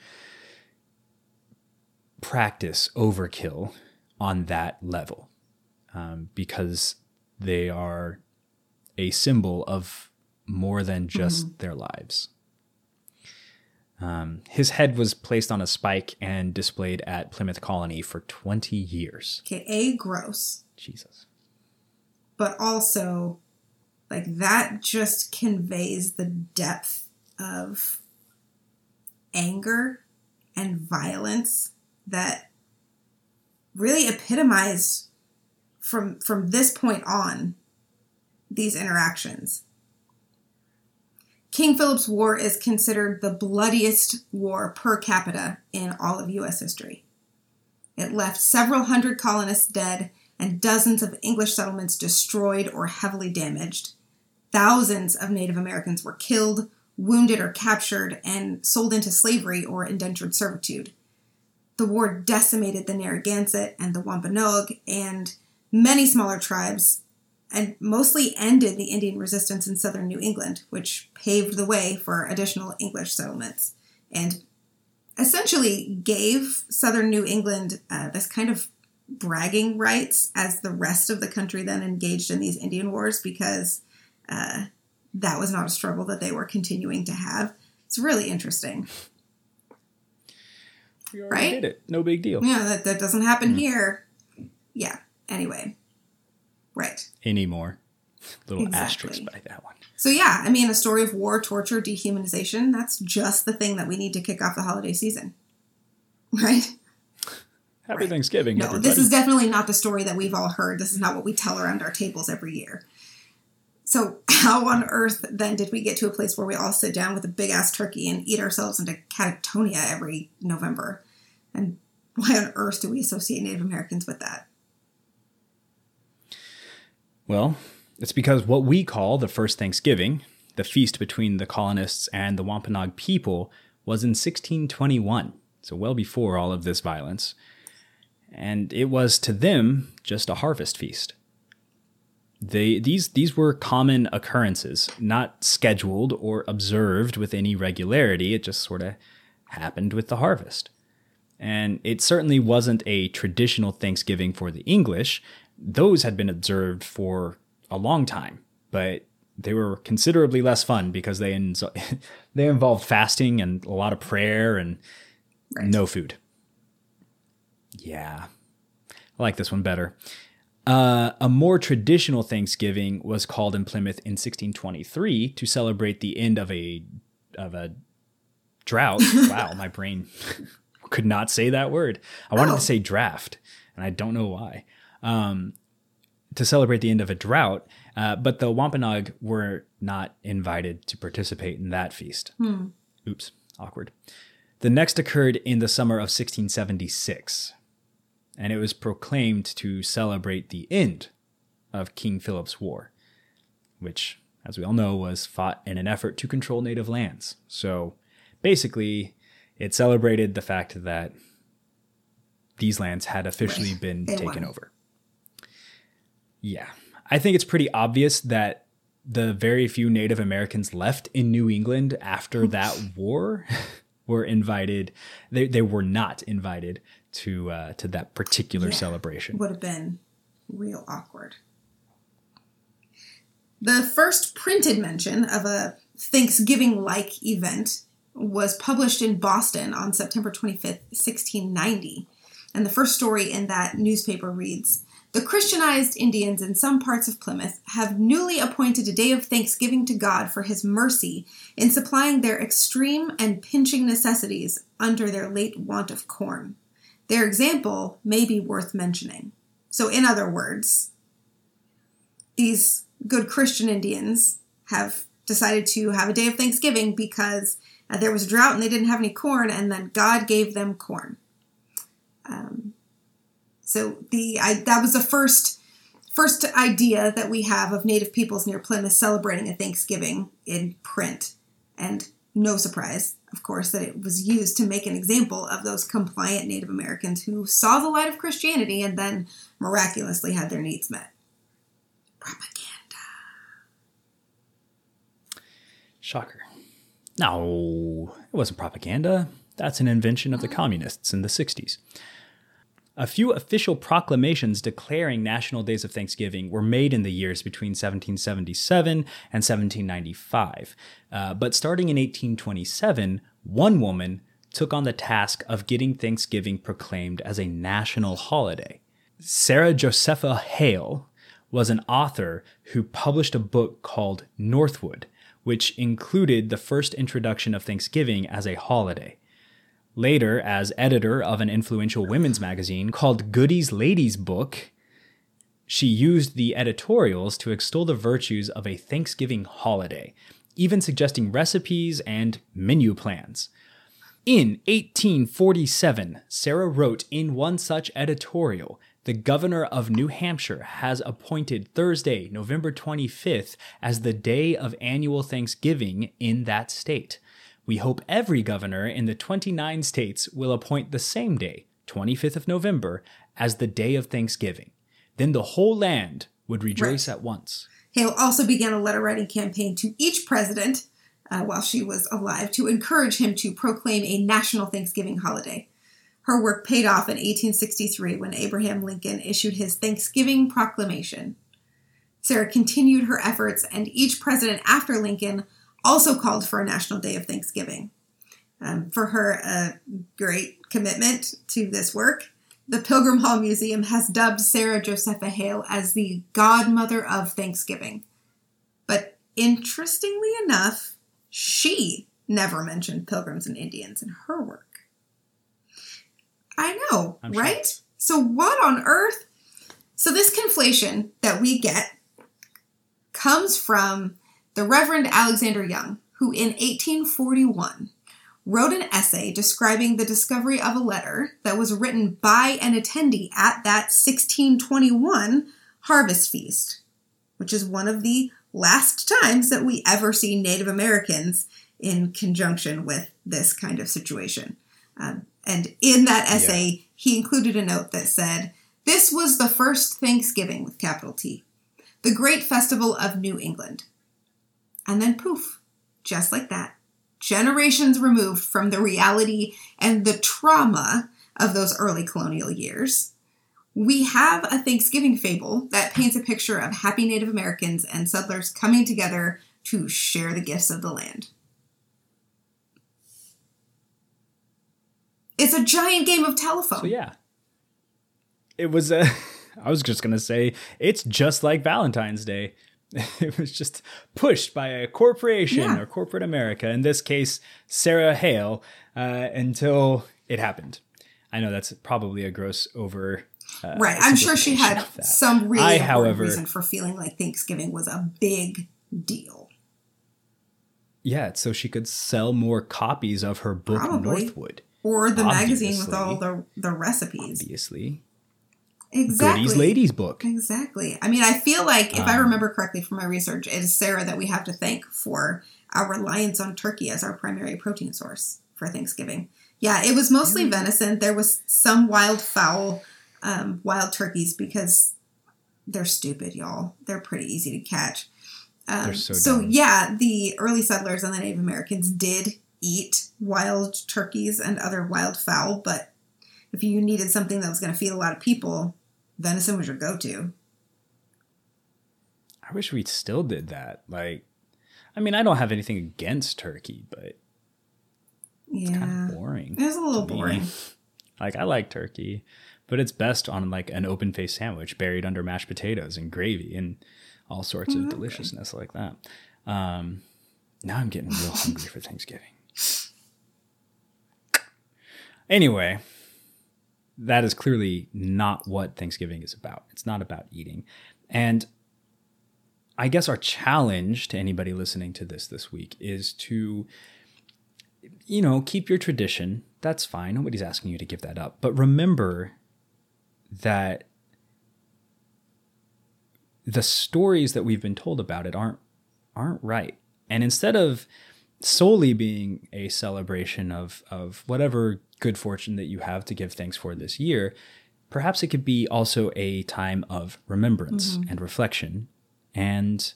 practice overkill on that level, because they are a symbol of more than just their lives. His head was placed on a spike and displayed at Plymouth Colony for 20 years. Okay, A, gross. Jesus. But also, like, that just conveys the depth of anger and violence that really epitomized from this point on these interactions. King Philip's War is considered the bloodiest war per capita in all of U.S. history. It left several hundred colonists dead and dozens of English settlements destroyed or heavily damaged. Thousands of Native Americans were killed, wounded, or captured, and sold into slavery or indentured servitude. The war decimated the Narragansett and the Wampanoag and many smaller tribes, and mostly ended the Indian resistance in southern New England, which paved the way for additional English settlements and essentially gave southern New England this kind of bragging rights as the rest of the country then engaged in these Indian wars, because that was not a struggle that they were continuing to have. It's really interesting. We already did it. No big deal. Yeah, that doesn't happen here. Yeah, anyway. Right. Anymore. Little asterisk by that one. So yeah, I mean, a story of war, torture, dehumanization, that's just the thing that we need to kick off the holiday season. Right? Happy Thanksgiving, no, everybody. This is definitely not the story that we've all heard. This is not what we tell around our tables every year. So how on earth then did we get to a place where we all sit down with a big-ass turkey and eat ourselves into catatonia every November? And why on earth do we associate Native Americans with that? Well, it's because what we call the First Thanksgiving, the feast between the colonists and the Wampanoag people, was in 1621, so well before all of this violence. And it was to them just a harvest feast. These were common occurrences, not scheduled or observed with any regularity. It just sort of happened with the harvest. And it certainly wasn't a traditional Thanksgiving for the English. Those had been observed for a long time, but they were considerably less fun because they involved fasting and a lot of prayer and no food. Yeah, I like this one better. A more traditional Thanksgiving was called in Plymouth in 1623 to celebrate the end of a drought. Wow, my brain could not say that word. I wanted to say draft, and I don't know why. To celebrate the end of a drought, but the Wampanoag were not invited to participate in that feast. Oops, awkward. The next occurred in the summer of 1676, and it was proclaimed to celebrate the end of King Philip's War, which, as we all know, was fought in an effort to control native lands. So basically, it celebrated the fact that these lands had officially been taken over. Yeah, I think it's pretty obvious that the very few Native Americans left in New England after that war were invited. They were not invited to that particular celebration. Would have been real awkward. The first printed mention of a Thanksgiving-like event was published in Boston on September 25th, 1690. And the first story in that newspaper reads, "The Christianized Indians in some parts of Plymouth have newly appointed a day of thanksgiving to God for his mercy in supplying their extreme and pinching necessities under their late want of corn. Their example may be worth mentioning." So in other words, these good Christian Indians have decided to have a day of thanksgiving because there was a drought and they didn't have any corn, and then God gave them corn. So that was the first idea that we have of Native peoples near Plymouth celebrating a Thanksgiving in print. And no surprise, of course, that it was used to make an example of those compliant Native Americans who saw the light of Christianity and then miraculously had their needs met. Propaganda. Shocker. No, it wasn't propaganda. That's an invention of the communists in the 60s. A few official proclamations declaring National Days of Thanksgiving were made in the years between 1777 and 1795. But starting in 1827, one woman took on the task of getting Thanksgiving proclaimed as a national holiday. Sarah Josepha Hale was an author who published a book called Northwood, which included the first introduction of Thanksgiving as a holiday. Later, as editor of an influential women's magazine called Godey's Lady's Book, she used the editorials to extol the virtues of a Thanksgiving holiday, even suggesting recipes and menu plans. In 1847, Sarah wrote in one such editorial, "The governor of New Hampshire has appointed Thursday, November 25th, as the day of annual Thanksgiving in that state. We hope every governor in the 29 states will appoint the same day, 25th of November, as the day of Thanksgiving. Then the whole land would rejoice at once." Hale also began a letter-writing campaign to each president, while she was alive, to encourage him to proclaim a national Thanksgiving holiday. Her work paid off in 1863 when Abraham Lincoln issued his Thanksgiving Proclamation. Sarah continued her efforts, and each president after Lincoln also called for a National Day of Thanksgiving. For her great commitment to this work, the Pilgrim Hall Museum has dubbed Sarah Josepha Hale as the godmother of Thanksgiving. But interestingly enough, she never mentioned pilgrims and Indians in her work. I know, I'm right? Sure. So what on earth? So this conflation that we get comes from the Reverend Alexander Young, who in 1841 wrote an essay describing the discovery of a letter that was written by an attendee at that 1621 harvest feast, which is one of the last times that we ever see Native Americans in conjunction with this kind of situation. And in that essay, he included a note that said, "This was the first Thanksgiving with capital T, the great festival of New England." And then poof, just like that, generations removed from the reality and the trauma of those early colonial years, we have a Thanksgiving fable that paints a picture of happy Native Americans and settlers coming together to share the gifts of the land. It's a giant game of telephone. So yeah, it was a, I was just going to say, it's just like Valentine's Day. It was just pushed by a corporation or corporate America, in this case, Sarah Hale, until it happened. I know that's probably a gross over. Right. I'm sure she had some really important reason for feeling like Thanksgiving was a big deal. Yeah. So she could sell more copies of her book, probably. Northwood. Or the magazine with all the recipes. Obviously. Exactly. Godey's Lady's Book. Exactly. I mean, I feel like, if I remember correctly from my research, it is Sarah that we have to thank for our reliance on turkey as our primary protein source for Thanksgiving. Yeah, it was mostly venison. There was some wild fowl, wild turkeys, because they're stupid, y'all. They're pretty easy to catch. They're so dumb. Yeah, the early settlers and the Native Americans did eat wild turkeys and other wild fowl, but if you needed something that was going to feed a lot of people, venison was your go-to. I wish we still did that. Like, I mean, I don't have anything against turkey, but it's kind of boring. It was a little boring. Like, I like turkey, but it's best on like an open-faced sandwich buried under mashed potatoes and gravy and all sorts of deliciousness like that. Now I'm getting real hungry for Thanksgiving. Anyway, that is clearly not what Thanksgiving is about. It's not about eating. And I guess our challenge to anybody listening to this week is to, you know, keep your tradition. That's fine. Nobody's asking you to give that up. But remember that the stories that we've been told about it aren't right. And instead of solely being a celebration of whatever good fortune that you have to give thanks for this year, perhaps it could be also a time of remembrance and reflection and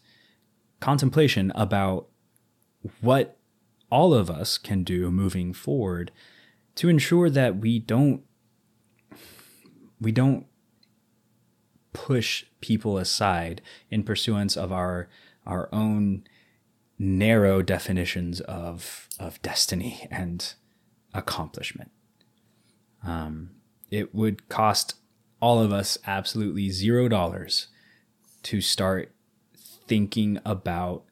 contemplation about what all of us can do moving forward to ensure that we don't we don't push people aside in pursuance of our own narrow definitions of destiny and accomplishment. It would cost all of us absolutely $0 to start thinking about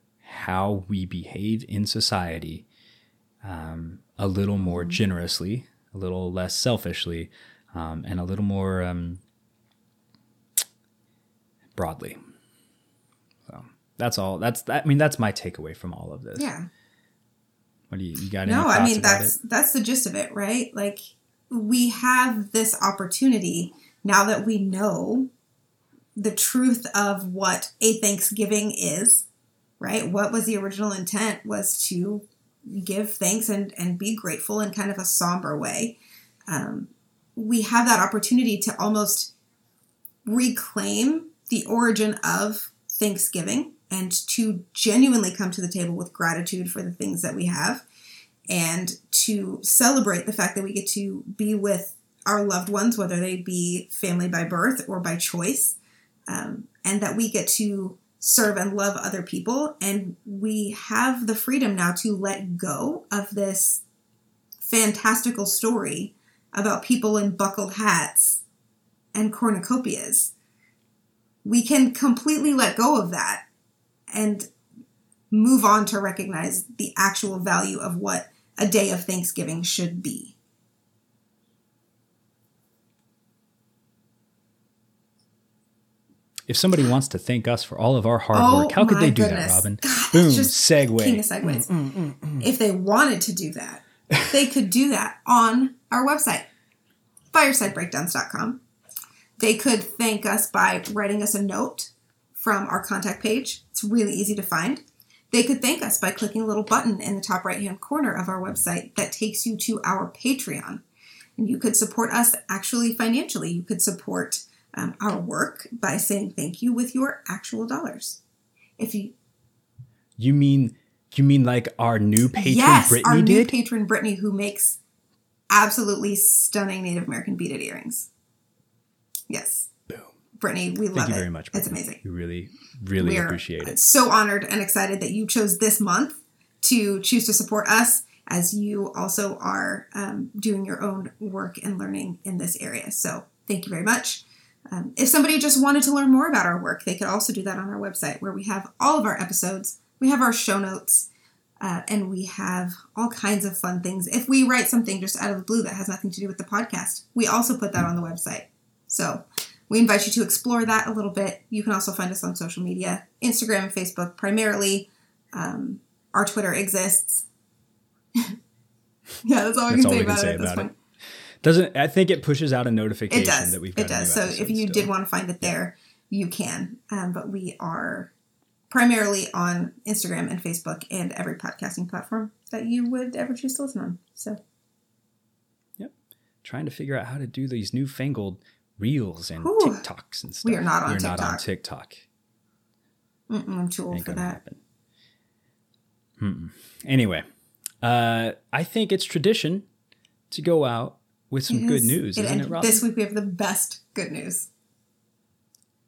how we behave in society a little more generously, a little less selfishly, and a little more broadly. So that's all. I mean, that's my takeaway from all of this. Yeah. What do you got? No, I mean, that's the gist of it, right? Like, we have this opportunity now that we know the truth of what a Thanksgiving is, right? What was the original intent was to give thanks and be grateful in kind of a somber way. We have that opportunity to almost reclaim the origin of Thanksgiving and to genuinely come to the table with gratitude for the things that we have and to celebrate the fact that we get to be with our loved ones, whether they be family by birth or by choice, and that we get to serve and love other people. And we have the freedom now to let go of this fantastical story about people in buckled hats and cornucopias. We can completely let go of that and move on to recognize the actual value of what a day of Thanksgiving should be. If somebody wants to thank us for all of our hard work, how could they do that, Robin? God, boom, segue. King of segues. If they wanted to do that, they could do that on our website, firesidebreakdowns.com. They could thank us by writing us a note from our contact page. It's really easy to find. They could thank us by clicking a little button in the top right-hand corner of our website that takes you to our Patreon. And you could support us actually financially. You could support our work by saying thank you with your actual dollars. If you mean like our new patron, yes, Brittany our new patron Brittany, who makes absolutely stunning Native American beaded earrings. Yes. Boom. Brittany, we love it. Thank you very much, Brittany. It's amazing. We really, really appreciate it. So honored and excited that you chose this month to choose to support us as you also are doing your own work and learning in this area. So thank you very much. If somebody just wanted to learn more about our work, they could also do that on our website, where we have all of our episodes, we have our show notes, and we have all kinds of fun things. If we write something just out of the blue that has nothing to do with the podcast, we also put that on the website. So we invite you to explore that a little bit. You can also find us on social media, Instagram and Facebook primarily. Our Twitter exists. Yeah, that's all we can say about it at this point. I think it pushes out a notification that we've got. It does. So if you did want to find it there, you can. But we are primarily on Instagram and Facebook and every podcasting platform that you would ever choose to listen on. So, yep. Trying to figure out how to do these newfangled reels and TikToks and stuff. We are not on TikTok. We're not on TikTok. I'm too old for that. Anyway, I think it's tradition to go out with some good news, isn't it, Robin? This week we have the best good news.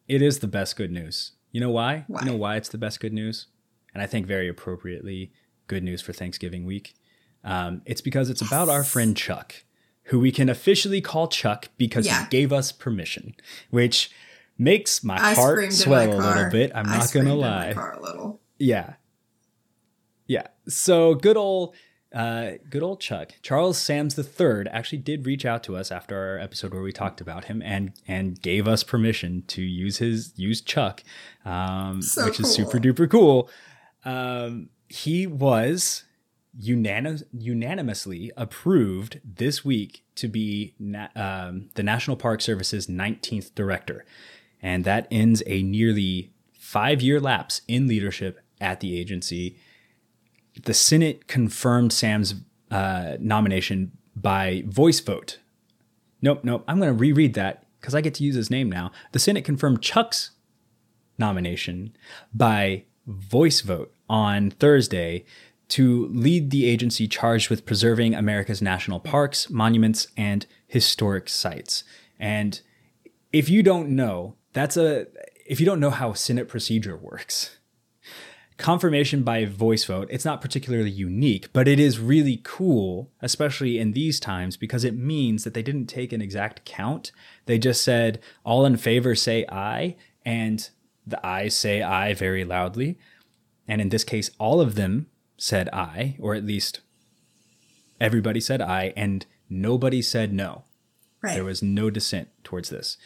It is the best good news. You know why? You know why it's the best good news? And I think very appropriately, good news for Thanksgiving week. It's because it's about our friend Chuck, who we can officially call Chuck because he gave us permission, which makes my heart swell a little bit. I'm not going to lie. Yeah. So good old Chuck, Charles Sams III, actually did reach out to us after our episode where we talked about him and gave us permission to use Chuck, which is super duper cool. He was unanimously approved this week to be the National Park Service's 19th director, and that ends a nearly 5-year lapse in leadership at the agency. The Senate confirmed Sam's nomination by voice vote. Nope. I'm going to reread that because I get to use his name now. The Senate confirmed Chuck's nomination by voice vote on Thursday to lead the agency charged with preserving America's national parks, monuments, and historic sites. And if you don't know, if you don't know how Senate procedure works, confirmation by voice vote, it's not particularly unique, but it is really cool, especially in these times, because it means that they didn't take an exact count. They just said, all in favor say aye, and the ayes say aye very loudly. And in this case, all of them said aye, or at least everybody said aye, and nobody said no. Right. There was no dissent towards this,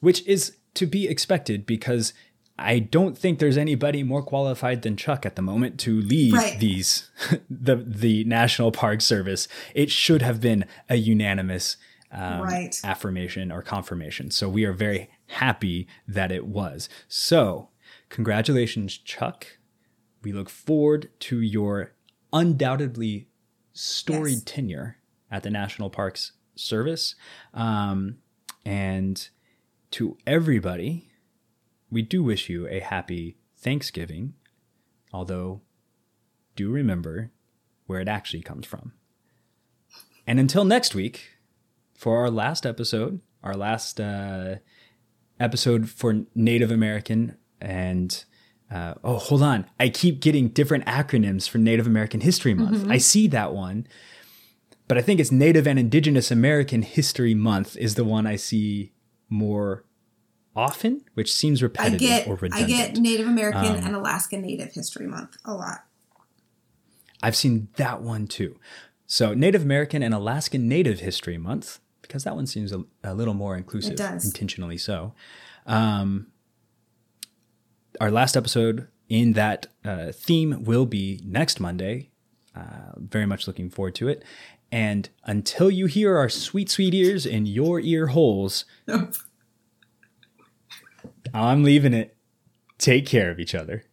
which is to be expected, because I don't think there's anybody more qualified than Chuck at the moment to lead these the National Park Service. It should have been a unanimous affirmation or confirmation. So we are very happy that it was. So congratulations, Chuck. We look forward to your undoubtedly storied tenure at the National Parks Service. And to everybody, we do wish you a happy Thanksgiving, although do remember where it actually comes from. And until next week, for our last episode for Native American and hold on. I keep getting different acronyms for Native American History Month. Mm-hmm. I see that one, but I think it's Native and Indigenous American History Month is the one I see more often, which seems repetitive or redundant. I get Native American and Alaska Native History Month a lot. I've seen that one too. So Native American and Alaska Native History Month, because that one seems a little more inclusive. It does. Intentionally so. Our last episode in that theme will be next Monday. Very much looking forward to it. And until you hear our sweet, sweet ears in your ear holes, I'm leaving it. Take care of each other.